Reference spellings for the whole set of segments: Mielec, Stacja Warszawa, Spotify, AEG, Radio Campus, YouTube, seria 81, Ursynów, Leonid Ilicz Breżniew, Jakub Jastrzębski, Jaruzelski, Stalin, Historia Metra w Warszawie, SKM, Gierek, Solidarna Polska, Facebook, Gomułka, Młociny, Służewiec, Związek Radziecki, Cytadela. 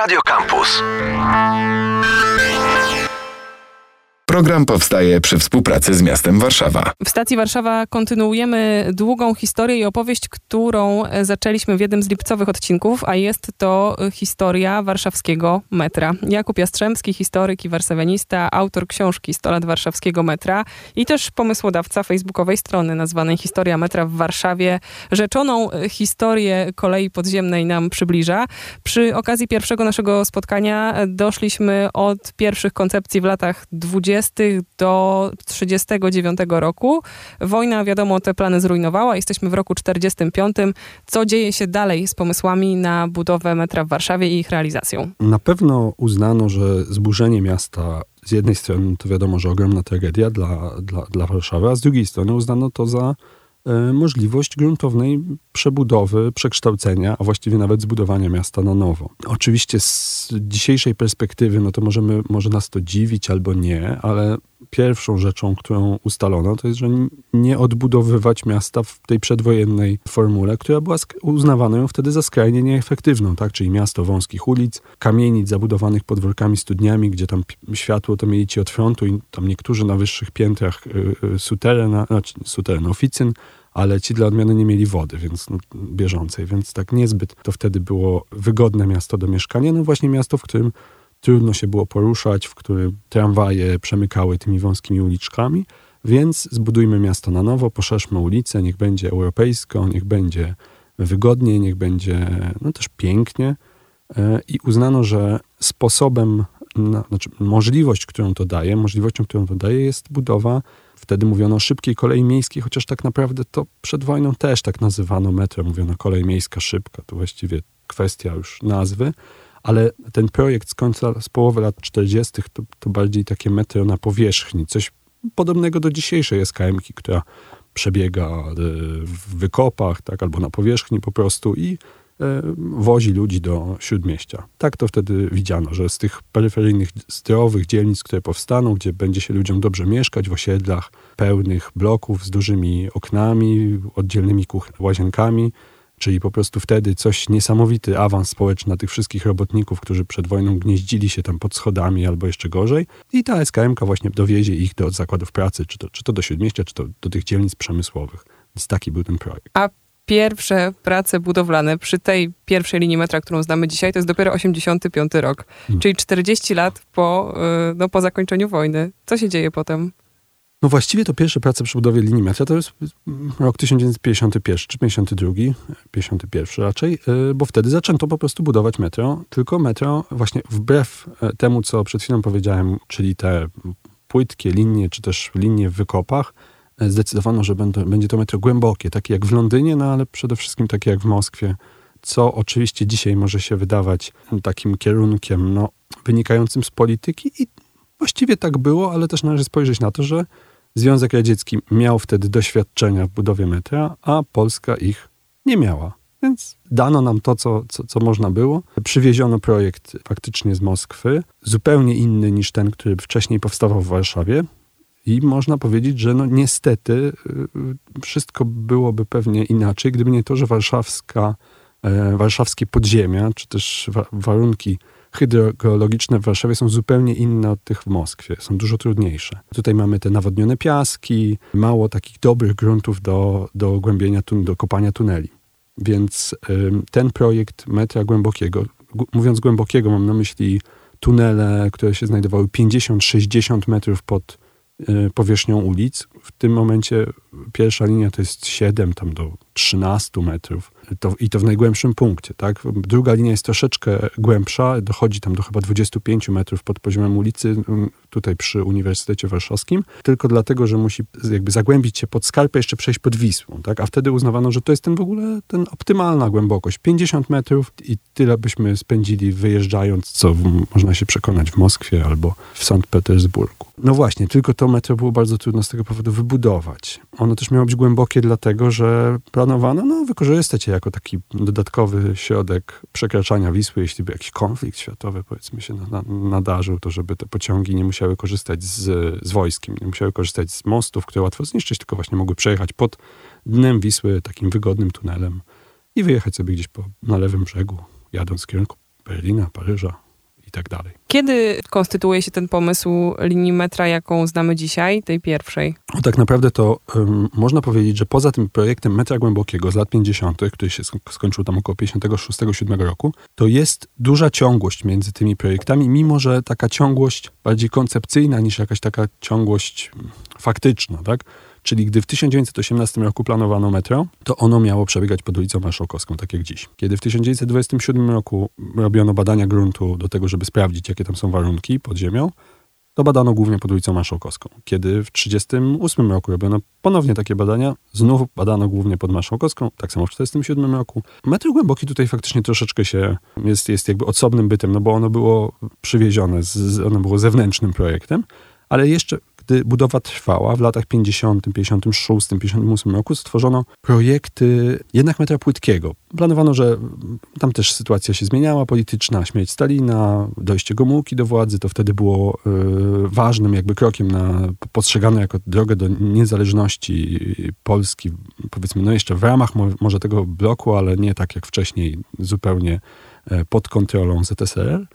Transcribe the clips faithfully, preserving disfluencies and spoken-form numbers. Radio Campus. Program powstaje przy współpracy z miastem Warszawa. W Stacji Warszawa kontynuujemy długą historię i opowieść, którą zaczęliśmy w jednym z lipcowych odcinków, a jest to historia warszawskiego metra. Jakub Jastrzębski, historyk i warszawianista, autor książki sto lat warszawskiego metra i też pomysłodawca facebookowej strony nazwanej Historia Metra w Warszawie. Rzeczoną historię kolei podziemnej nam przybliża. Przy okazji pierwszego naszego spotkania doszliśmy od pierwszych koncepcji w latach dwudziestych do trzydziestego dziewiątego roku. Wojna, wiadomo, te plany zrujnowała. Jesteśmy w roku czterdziestym piątym. Co dzieje się dalej z pomysłami na budowę metra w Warszawie i ich realizacją? Na pewno uznano, że zburzenie miasta z jednej strony to wiadomo, że ogromna tragedia dla, dla, dla Warszawy, a z drugiej strony uznano to za e, możliwość gruntownej przebudowy, przekształcenia, a właściwie nawet zbudowania miasta na nowo. Oczywiście z dzisiejszej perspektywy, no to możemy, może nas to dziwić albo nie, ale pierwszą rzeczą, którą ustalono, to jest, że nie odbudowywać miasta w tej przedwojennej formule, która była sk- uznawana ją wtedy za skrajnie nieefektywną, tak? Czyli miasto wąskich ulic, kamienic zabudowanych podwórkami, studniami, gdzie tam p- światło to mieli ci od frontu i tam niektórzy na wyższych piętrach y- y- suteren, znaczy suteren, oficyn, ale ci dla odmiany nie mieli wody więc no, bieżącej, więc tak niezbyt to wtedy było wygodne miasto do mieszkania. No właśnie miasto, w którym trudno się było poruszać, w którym tramwaje przemykały tymi wąskimi uliczkami, więc zbudujmy miasto na nowo, poszerzmy ulicę, niech będzie europejsko, niech będzie wygodniej, niech będzie no też pięknie. I uznano, że sposobem, no, znaczy możliwość, którą to daje, możliwością, którą to daje jest budowa. Wtedy mówiono o szybkiej kolei miejskiej, chociaż tak naprawdę to przed wojną też tak nazywano metro, mówiono kolej miejska szybka, to właściwie kwestia już nazwy, ale ten projekt z końca, z połowy lat czterdziestych to, to bardziej takie metro na powierzchni, coś podobnego do dzisiejszej S K M ki, która przebiega w wykopach, tak, albo na powierzchni po prostu i wozi ludzi do Śródmieścia. Tak to wtedy widziano, że z tych peryferyjnych, zdrowych dzielnic, które powstaną, gdzie będzie się ludziom dobrze mieszkać, w osiedlach pełnych bloków z dużymi oknami, oddzielnymi kuch- łazienkami, czyli po prostu wtedy coś niesamowity awans społeczny na tych wszystkich robotników, którzy przed wojną gnieździli się tam pod schodami albo jeszcze gorzej. I ta S K M ka właśnie dowiezie ich do zakładów pracy, czy to, czy to do Śródmieścia, czy to do tych dzielnic przemysłowych. Więc taki był ten projekt. A pierwsze prace budowlane przy tej pierwszej linii metra, którą znamy dzisiaj, to jest dopiero osiemdziesiąty piąty rok, hmm. czyli czterdzieści lat po, no, po zakończeniu wojny. Co się dzieje potem? No właściwie to pierwsze prace przy budowie linii metra to jest rok tysiąc dziewięćset pięćdziesiąty pierwszy, czy pięćdziesiąty drugi, pięćdziesiąty pierwszy raczej, bo wtedy zaczęto po prostu budować metro, tylko metro właśnie wbrew temu, co przed chwilą powiedziałem, czyli te płytkie linie, czy też linie w wykopach, zdecydowano, że będą, będzie to metro głębokie, takie jak w Londynie, no ale przede wszystkim takie jak w Moskwie, co oczywiście dzisiaj może się wydawać takim kierunkiem no, wynikającym z polityki i właściwie tak było, ale też należy spojrzeć na to, że Związek Radziecki miał wtedy doświadczenia w budowie metra, a Polska ich nie miała. Więc dano nam to, co, co, co można było. Przywieziono projekt faktycznie z Moskwy, zupełnie inny niż ten, który wcześniej powstawał w Warszawie. I można powiedzieć, że no niestety wszystko byłoby pewnie inaczej, gdyby nie to, że warszawska, warszawskie podziemia, czy też wa- warunki hydrologiczne w Warszawie są zupełnie inne od tych w Moskwie. Są dużo trudniejsze. Tutaj mamy te nawodnione piaski, mało takich dobrych gruntów do, do głębienia, do kopania tuneli. Więc ten projekt metra głębokiego, mówiąc głębokiego, mam na myśli tunele, które się znajdowały pięćdziesiąt sześćdziesiąt metrów pod powierzchnią ulic. W tym momencie pierwsza linia to jest siedem tam do trzynastu metrów to, i to w najgłębszym punkcie, tak? Druga linia jest troszeczkę głębsza, dochodzi tam do chyba dwudziestu pięciu metrów pod poziomem ulicy, tutaj przy Uniwersytecie Warszawskim, tylko dlatego, że musi jakby zagłębić się pod skarpę, jeszcze przejść pod Wisłą, tak? A wtedy uznawano, że to jest ten w ogóle ten optymalna głębokość, pięćdziesiąt metrów i tyle byśmy spędzili wyjeżdżając, co w, można się przekonać w Moskwie albo w Sankt Petersburgu. No właśnie, tylko to metro było bardzo trudno z tego powodu wybudować. Ono też miało być głębokie dlatego, że planowano no, wykorzystać je jako taki dodatkowy środek przekraczania Wisły, jeśli by jakiś konflikt światowy powiedzmy się nadarzył, to żeby te pociągi nie musiały korzystać z, z wojskiem, nie musiały korzystać z mostów, które łatwo zniszczyć, tylko właśnie mogły przejechać pod dnem Wisły takim wygodnym tunelem i wyjechać sobie gdzieś po, na lewym brzegu, jadąc w kierunku Berlina, Paryża i tak dalej. Kiedy konstytuuje się ten pomysł linii metra, jaką znamy dzisiaj, tej pierwszej? No, tak naprawdę to um, można powiedzieć, że poza tym projektem metra głębokiego z lat pięćdziesiątych, który się skończył tam około pięćdziesiątego szóstego siódmego roku, to jest duża ciągłość między tymi projektami, mimo że taka ciągłość bardziej koncepcyjna niż jakaś taka ciągłość faktyczna, tak? Czyli gdy w tysiąc dziewięćset osiemnastym roku planowano metro, to ono miało przebiegać pod ulicą Marszałkowską, tak jak dziś. Kiedy w tysiąc dziewięćset dwudziestym siódmym roku robiono badania gruntu do tego, żeby sprawdzić, jakie tam są warunki pod ziemią, to badano głównie pod ulicą Marszałkowską. Kiedy w tysiąc dziewięćset trzydziestym ósmym roku robiono ponownie takie badania, znów badano głównie pod Marszałkowską, tak samo w tysiąc dziewięćset czterdziestym siódmym roku. Metro głęboki tutaj faktycznie troszeczkę się jest, jest jakby osobnym bytem, no bo ono było przywiezione, z, ono było zewnętrznym projektem, ale jeszcze gdy budowa trwała, w latach pięćdziesiątym, pięćdziesiątym szóstym, pięćdziesiątym ósmym roku stworzono projekty jednak metra płytkiego. Planowano, że tam też sytuacja się zmieniała, polityczna, śmierć Stalina, dojście Gomułki do władzy, to wtedy było y, ważnym jakby krokiem, na, postrzegane jako drogę do niezależności Polski, powiedzmy, no jeszcze w ramach mo- może tego bloku, ale nie tak jak wcześniej, zupełnie y, pod kontrolą Z S R R,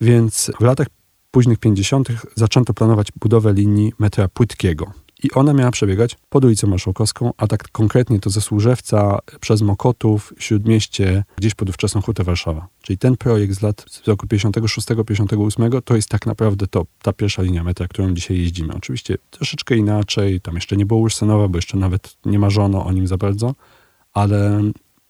więc w latach późnych pięćdziesiątych zaczęto planować budowę linii metra płytkiego i ona miała przebiegać pod ulicą Marszałkowską, a tak konkretnie to ze Służewca przez Mokotów, Śródmieście, gdzieś pod ówczesną Hutę Warszawa. Czyli ten projekt z lat z roku pięćdziesiątego szóstego do pięćdziesiątego ósmego to jest tak naprawdę to, ta pierwsza linia metra, którą dzisiaj jeździmy. Oczywiście troszeczkę inaczej, tam jeszcze nie było Ursynowa, bo jeszcze nawet nie marzono o nim za bardzo, ale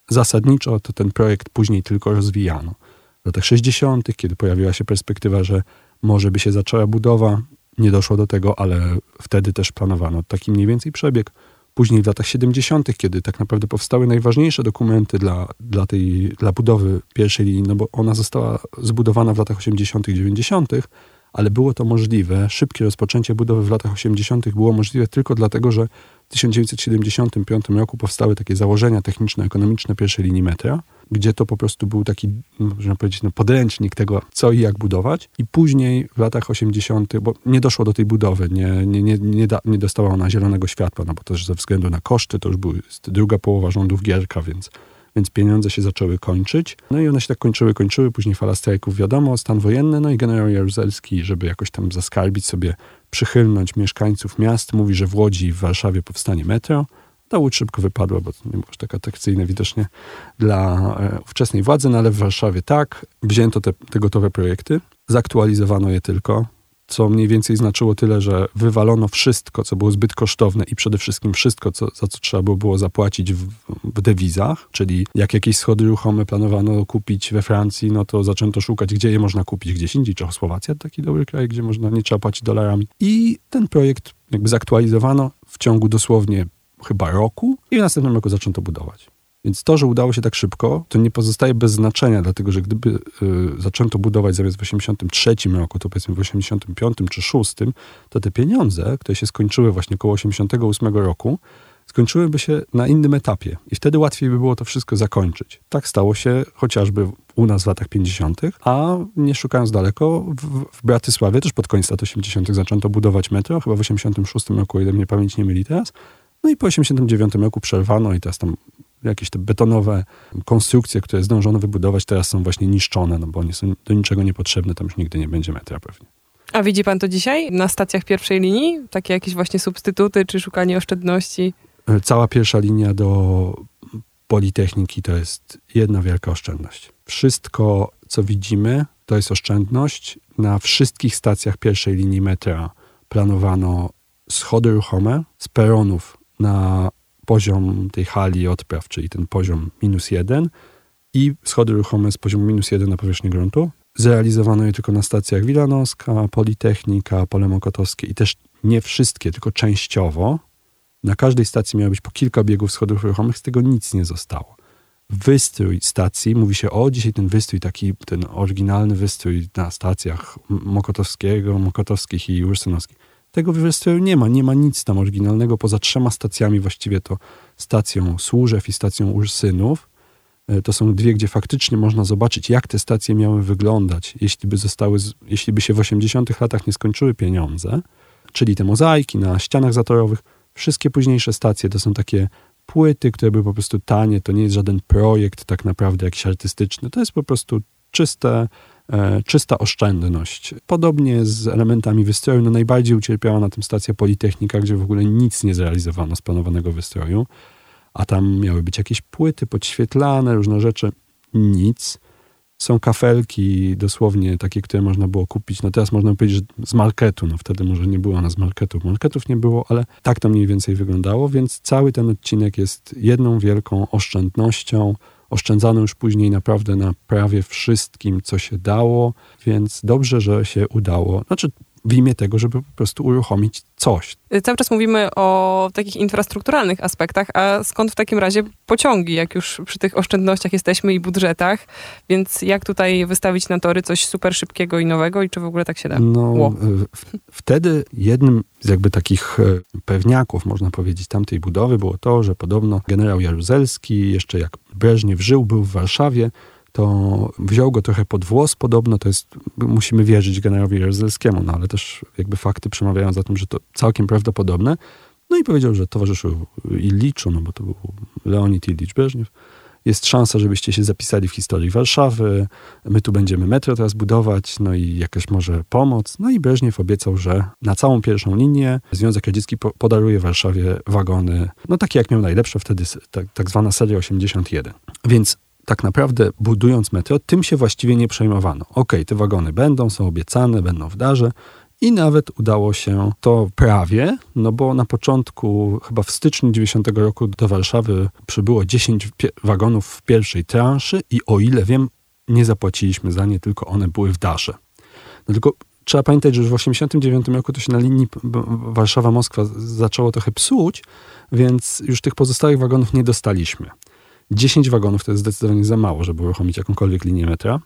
zasadniczo to ten projekt później tylko rozwijano. W latach sześćdziesiątych, kiedy pojawiła się perspektywa, że może by się zaczęła budowa, nie doszło do tego, ale wtedy też planowano taki mniej więcej przebieg. Później w latach siedemdziesiątych, kiedy tak naprawdę powstały najważniejsze dokumenty dla, dla, tej, dla budowy pierwszej linii, no bo ona została zbudowana w latach osiemdziesiątych, dziewięćdziesiątych, ale było to możliwe. Szybkie rozpoczęcie budowy w latach osiemdziesiątych było możliwe tylko dlatego, że w tysiąc dziewięćset siedemdziesiątym piątym roku powstały takie założenia techniczno-ekonomiczne pierwszej linii metra, gdzie to po prostu był taki, można powiedzieć, no, podręcznik tego, co i jak budować. I później w latach osiemdziesiątych, bo nie doszło do tej budowy, nie, nie, nie, nie, da, nie dostała ona zielonego światła, no bo też ze względu na koszty, to już była druga połowa rządów Gierka, więc, więc pieniądze się zaczęły kończyć. No i one się tak kończyły, kończyły, później fala strajków, wiadomo, stan wojenny, no i generał Jaruzelski, żeby jakoś tam zaskarbić sobie, przychylność mieszkańców miast, mówi, że w Łodzi i w Warszawie powstanie metro. Ta Łódź szybko wypadła, bo to nie było już tak atrakcyjne widocznie dla ówczesnej władzy, no ale w Warszawie tak, wzięto te, te gotowe projekty, zaktualizowano je tylko, co mniej więcej znaczyło tyle, że wywalono wszystko, co było zbyt kosztowne i przede wszystkim wszystko, co, za co trzeba było, było zapłacić w, w dewizach, czyli jak jakieś schody ruchome planowano kupić we Francji, no to zaczęto szukać, gdzie je można kupić, gdzieś indziej. Czechosłowacja to taki dobry kraj, gdzie można, nie trzeba płacić dolarami. I ten projekt jakby zaktualizowano w ciągu dosłownie chyba roku i w następnym roku zaczęto budować. Więc to, że udało się tak szybko, to nie pozostaje bez znaczenia, dlatego że gdyby y, zaczęto budować zamiast w osiemdziesiątym trzecim roku, to powiedzmy w osiemdziesiątym piątym czy osiemdziesiątym szóstym, to te pieniądze, które się skończyły właśnie koło osiemdziesiątego ósmego roku, skończyłyby się na innym etapie i wtedy łatwiej by było to wszystko zakończyć. Tak stało się chociażby u nas w latach pięćdziesiątych, a nie szukając daleko, w, w Bratysławie też pod koniec lat osiemdziesiątych zaczęto budować metro, chyba w osiemdziesiątym szóstym roku, o ile mnie pamięć nie myli teraz. No i po osiemdziesiątym dziewiątym roku przerwano i teraz tam jakieś te betonowe konstrukcje, które zdążono wybudować, teraz są właśnie niszczone, no bo one są do niczego niepotrzebne, tam już nigdy nie będzie metra pewnie. A widzi pan to dzisiaj na stacjach pierwszej linii? Takie jakieś właśnie substytuty czy szukanie oszczędności? Cała pierwsza linia do Politechniki to jest jedna wielka oszczędność. Wszystko, co widzimy, to jest oszczędność. Na wszystkich stacjach pierwszej linii metra planowano schody ruchome z peronów na poziom tej hali odpraw, czyli ten poziom minus jeden i schody ruchome z poziomu minus jeden na powierzchnię gruntu. Zrealizowano je tylko na stacjach Wilanowska, Politechnika, Pole Mokotowskie i też nie wszystkie, tylko częściowo. Na każdej stacji miało być po kilka biegów schodów ruchomych, z tego nic nie zostało. Wystrój stacji, mówi się o dzisiaj ten wystrój, taki ten oryginalny wystrój na stacjach Mokotowskiego, Mokotowskich i Ursynowskich. Tego wystroju nie ma, nie ma nic tam oryginalnego, poza trzema stacjami właściwie to stacją Służew i stacją Ursynów. To są dwie, gdzie faktycznie można zobaczyć, jak te stacje miały wyglądać, jeśli by zostały, jeśli by się w osiemdziesiątych latach nie skończyły pieniądze, czyli te mozaiki na ścianach zatorowych. Wszystkie późniejsze stacje to są takie płyty, które były po prostu tanie, to nie jest żaden projekt tak naprawdę jakiś artystyczny, to jest po prostu czyste, e, czysta oszczędność. Podobnie z elementami wystroju, no najbardziej ucierpiała na tym stacja Politechnika, gdzie w ogóle nic nie zrealizowano z planowanego wystroju, a tam miały być jakieś płyty podświetlane, różne rzeczy, nic. Są kafelki dosłownie takie, które można było kupić. No teraz można powiedzieć, że z marketu. No wtedy może nie była ona z marketu. Marketów nie było, ale tak to mniej więcej wyglądało, więc cały ten odcinek jest jedną wielką oszczędnością. Oszczędzano już później naprawdę na prawie wszystkim, co się dało, więc dobrze, że się udało. Znaczy w imię tego, żeby po prostu uruchomić coś. Cały czas mówimy o takich infrastrukturalnych aspektach, a skąd w takim razie pociągi, jak już przy tych oszczędnościach jesteśmy i budżetach, więc jak tutaj wystawić na tory coś super szybkiego i nowego i czy w ogóle tak się da? No, wow. w, wtedy jednym z jakby takich pewniaków, można powiedzieć, tamtej budowy było to, że podobno generał Jaruzelski, jeszcze jak Breżniew żył, był w Warszawie, to wziął go trochę pod włos, podobno to jest, musimy wierzyć generałowi Jaruzelskiemu, no ale też jakby fakty przemawiają za tym, że to całkiem prawdopodobne. No i powiedział, że towarzyszu Iliczu, no bo to był Leonid Ilicz Breżniew, jest szansa, żebyście się zapisali w historii Warszawy, my tu będziemy metro teraz budować, no i jakaś może pomoc. No i Breżniew obiecał, że na całą pierwszą linię Związek Radziecki po- podaruje Warszawie wagony, no takie jak miał najlepsze wtedy, tak, tak zwana seria osiemdziesiąt jeden. Więc tak naprawdę budując metro, tym się właściwie nie przejmowano. Okej, te wagony będą, są obiecane, będą w darze i nawet udało się to prawie, no bo na początku, chyba w styczniu dziewięćdziesiątego roku do Warszawy przybyło dziesięć pie- wagonów w pierwszej transzy i o ile wiem, nie zapłaciliśmy za nie, tylko one były w darze. No tylko trzeba pamiętać, że już w osiemdziesiątym dziewiątym roku to się na linii Warszawa-Moskwa zaczęło trochę psuć, więc już tych pozostałych wagonów nie dostaliśmy. dziesięć wagonów to jest zdecydowanie za mało, żeby uruchomić jakąkolwiek linię metra,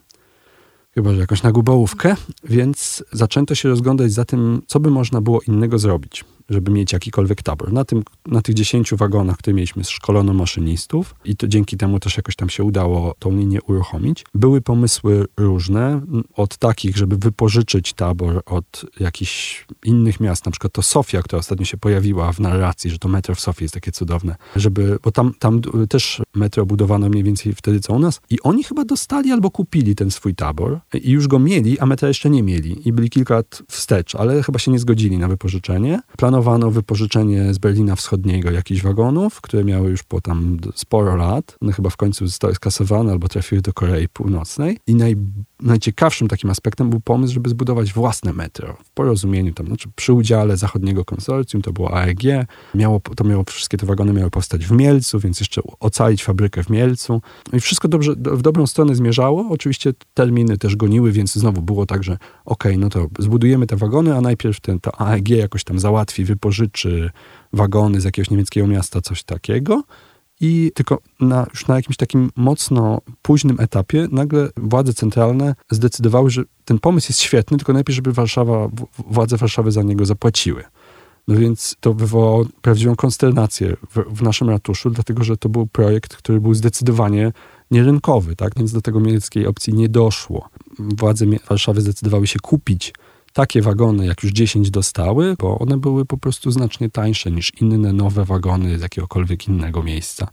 chyba że jakąś nagubołówkę, więc zaczęto się rozglądać za tym, co by można było innego zrobić, żeby mieć jakikolwiek tabor. Na, tym, na tych dziesięciu wagonach, które mieliśmy, szkolono maszynistów i to dzięki temu też jakoś tam się udało tą linię uruchomić. Były pomysły różne, od takich, żeby wypożyczyć tabor od jakichś innych miast, na przykład to Sofia, która ostatnio się pojawiła w narracji, że to metro w Sofii jest takie cudowne, żeby, bo tam, tam też metro budowano mniej więcej wtedy, co u nas i oni chyba dostali albo kupili ten swój tabor i już go mieli, a metra jeszcze nie mieli i byli kilka lat wstecz, ale chyba się nie zgodzili na wypożyczenie. Planowano wypożyczenie z Berlina Wschodniego jakichś wagonów, które miały już po tam sporo lat. One chyba w końcu zostały skasowane albo trafiły do Korei Północnej. I naj, najciekawszym takim aspektem był pomysł, żeby zbudować własne metro. W porozumieniu tam, znaczy przy udziale zachodniego konsorcjum, to było A E G. Miało, to miało, wszystkie te wagony miały powstać w Mielcu, więc jeszcze ocalić fabrykę w Mielcu. I wszystko dobrze, do, w dobrą stronę zmierzało. Oczywiście terminy też goniły, więc znowu było tak, że okej, okay, no to zbudujemy te wagony, a najpierw ten, to A E G jakoś tam załatwi, wypożyczy wagony z jakiegoś niemieckiego miasta, coś takiego. I tylko na, już na jakimś takim mocno późnym etapie nagle władze centralne zdecydowały, że ten pomysł jest świetny, tylko najpierw, żeby Warszawa, władze Warszawy za niego zapłaciły. No więc to wywołało prawdziwą konsternację w, w naszym ratuszu, dlatego że to był projekt, który był zdecydowanie nierynkowy, tak? Więc do tego mieleckiej opcji nie doszło. Władze Warszawy zdecydowały się kupić takie wagony, jak już dziesięć dostały, bo one były po prostu znacznie tańsze niż inne nowe wagony z jakiegokolwiek innego miejsca.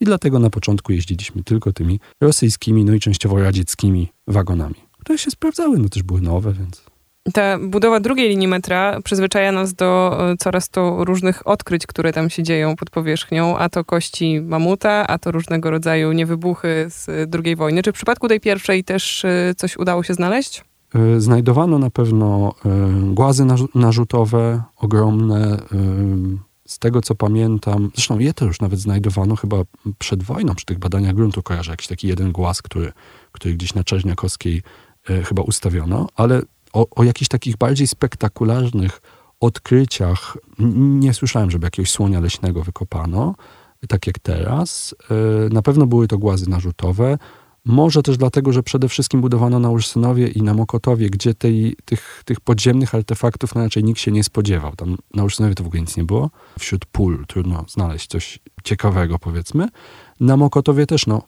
I dlatego na początku jeździliśmy tylko tymi rosyjskimi, no i częściowo radzieckimi wagonami, które się sprawdzały, no też były nowe, więc... Ta budowa drugiej linii metra przyzwyczaja nas do coraz to różnych odkryć, które tam się dzieją pod powierzchnią, a to kości mamuta, a to różnego rodzaju niewybuchy z drugiej wojny. Czy w przypadku tej pierwszej też coś udało się znaleźć? Znajdowano na pewno głazy narzutowe ogromne, z tego co pamiętam, zresztą je też nawet znajdowano chyba przed wojną, przy tych badaniach gruntu kojarzę jakiś taki jeden głaz, który, który gdzieś na Czeźniakowskiej chyba ustawiono, ale o, o jakichś takich bardziej spektakularnych odkryciach nie słyszałem, żeby jakiegoś słonia leśnego wykopano, tak jak teraz. Na pewno były to głazy narzutowe. Może też dlatego, że przede wszystkim budowano na Ursynowie i na Mokotowie, gdzie tej, tych, tych podziemnych artefaktów no raczej nikt się nie spodziewał. Tam na Ursynowie to w ogóle nic nie było. Wśród pól trudno znaleźć coś ciekawego, powiedzmy. Na Mokotowie też no,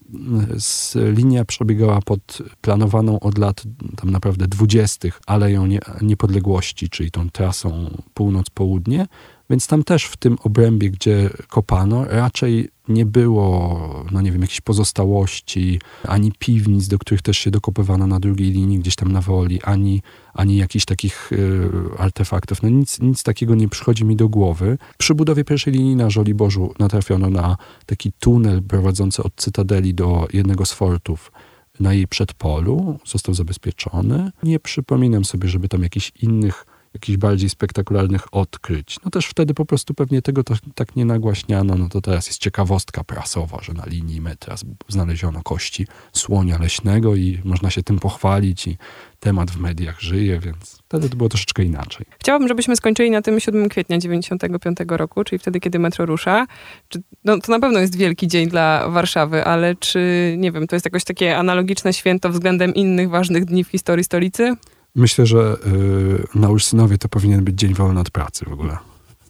z, linia przebiegała pod planowaną od lat tam naprawdę dwudziestych Aleją Niepodległości, czyli tą trasą północ-południe. Więc tam też w tym obrębie, gdzie kopano, raczej nie było, no nie wiem, jakichś pozostałości, ani piwnic, do których też się dokopywano na drugiej linii, gdzieś tam na Woli, ani, ani jakichś takich y, artefaktów. No nic, nic takiego nie przychodzi mi do głowy. Przy budowie pierwszej linii na Żoliborzu natrafiono na taki tunel prowadzący od Cytadeli do jednego z fortów na jej przedpolu. Został zabezpieczony. Nie przypominam sobie, żeby tam jakichś innych jakichś bardziej spektakularnych odkryć. No też wtedy po prostu pewnie tego to, tak nie nagłaśniano. No to teraz jest ciekawostka prasowa, że na linii metra znaleziono kości słonia leśnego i można się tym pochwalić i temat w mediach żyje, więc wtedy to było troszeczkę inaczej. Chciałabym, żebyśmy skończyli na tym siódmego kwietnia dziewięćdziesiątego piątego roku, czyli wtedy, kiedy metro rusza. Czy, no, to na pewno jest wielki dzień dla Warszawy, ale czy, nie wiem, to jest jakoś takie analogiczne święto względem innych ważnych dni w historii stolicy? Myślę, że y, na Ursynowie to powinien być dzień wolny od pracy w ogóle.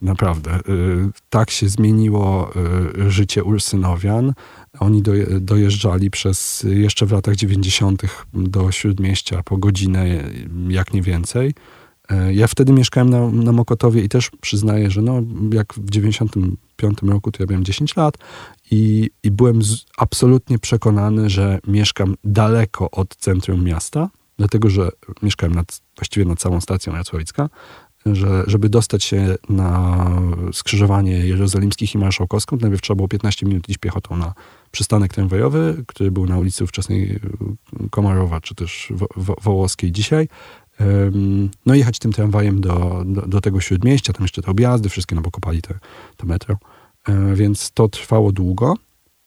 Naprawdę. Y, tak się zmieniło y, życie Ursynowian. Oni do, dojeżdżali przez jeszcze w latach dziewięćdziesiątych do Śródmieścia po godzinę, jak nie więcej. Y, ja wtedy mieszkałem na, na Mokotowie i też przyznaję, że no, jak w dziewięćdziesiątym piątym roku, to ja miałem dziesięć lat i, i byłem z, absolutnie przekonany, że mieszkam daleko od centrum miasta. Dlatego, że mieszkałem nad, właściwie nad całą stacją Racławicka, że żeby dostać się na skrzyżowanie Jerozolimskich i Marszałkowską, to najpierw trzeba było piętnaście minut iść piechotą na przystanek tramwajowy, który był na ulicy wczesnej Komarowa, czy też Wo- Wo- Wołoskiej dzisiaj. No i jechać tym tramwajem do, do, do tego Śródmieścia, tam jeszcze te objazdy wszystkie, no bo kopali te, te metro. Więc to trwało długo.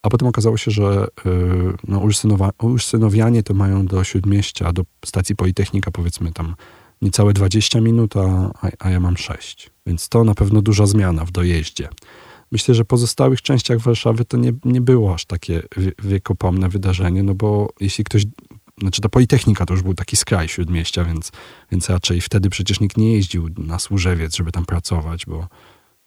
A potem okazało się, że yy, no, Ursynowa- Ursynowianie to mają do Śródmieścia, do stacji Politechnika powiedzmy tam niecałe dwadzieścia minut, a, a ja mam sześć. Więc to na pewno duża zmiana w dojeździe. Myślę, że w pozostałych częściach Warszawy to nie, nie było aż takie wie- wiekopomne wydarzenie, no bo jeśli ktoś... Znaczy ta Politechnika to już był taki skraj Śródmieścia, więc, więc raczej wtedy przecież nikt nie jeździł na Służewiec, żeby tam pracować, bo...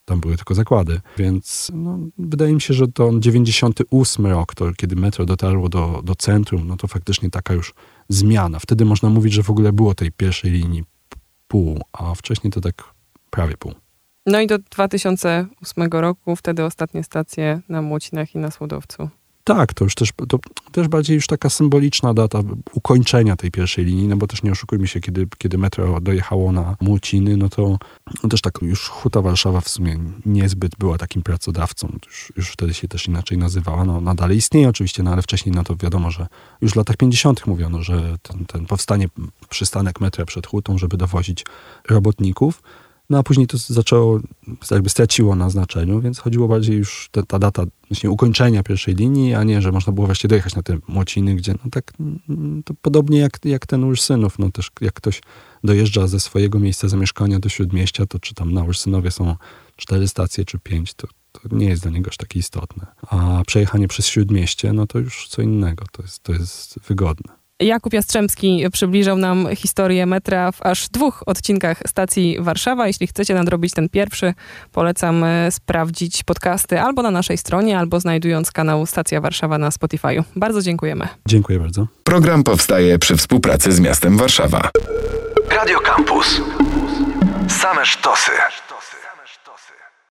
Tam były tylko zakłady, więc no, wydaje mi się, że to dziewięćdziesiąty ósmy rok, to kiedy metro dotarło do, do centrum, no to faktycznie taka już zmiana. Wtedy można mówić, że w ogóle było tej pierwszej linii pół, a wcześniej to tak prawie pół. No i do dwa tysiące ósmego roku, wtedy ostatnie stacje na Młocinach i na Słodowcu. Tak, to już też, to też bardziej już taka symboliczna data ukończenia tej pierwszej linii, no bo też nie oszukujmy się, kiedy, kiedy metro dojechało na Młociny, no to no też tak już Huta Warszawa w sumie niezbyt była takim pracodawcą, już, już wtedy się też inaczej nazywała, no nadal istnieje oczywiście, no ale wcześniej no to wiadomo, że już w latach pięćdziesiątych mówiono, że ten, ten powstanie przystanek metra przed Hutą, żeby dowozić robotników. No a później to zaczęło, jakby straciło na znaczeniu, więc chodziło bardziej już te, ta data właśnie ukończenia pierwszej linii, a nie, że można było właśnie dojechać na te Młociny, gdzie no tak, to podobnie jak, jak ten Ursynów, no też jak ktoś dojeżdża ze swojego miejsca zamieszkania do Śródmieścia, to czy tam na Ursynowie są cztery stacje czy pięć, to, to nie jest dla niego aż takie istotne. A przejechanie przez Śródmieście, no to już co innego, to jest, to jest wygodne. Jakub Jastrzębski przybliżał nam historię metra w aż dwóch odcinkach Stacji Warszawa. Jeśli chcecie nadrobić ten pierwszy, polecam sprawdzić podcasty albo na naszej stronie, albo znajdując kanał Stacja Warszawa na Spotify. Bardzo dziękujemy. Dziękuję bardzo. Program powstaje przy współpracy z miastem Warszawa. Radio Campus. Same sztosy.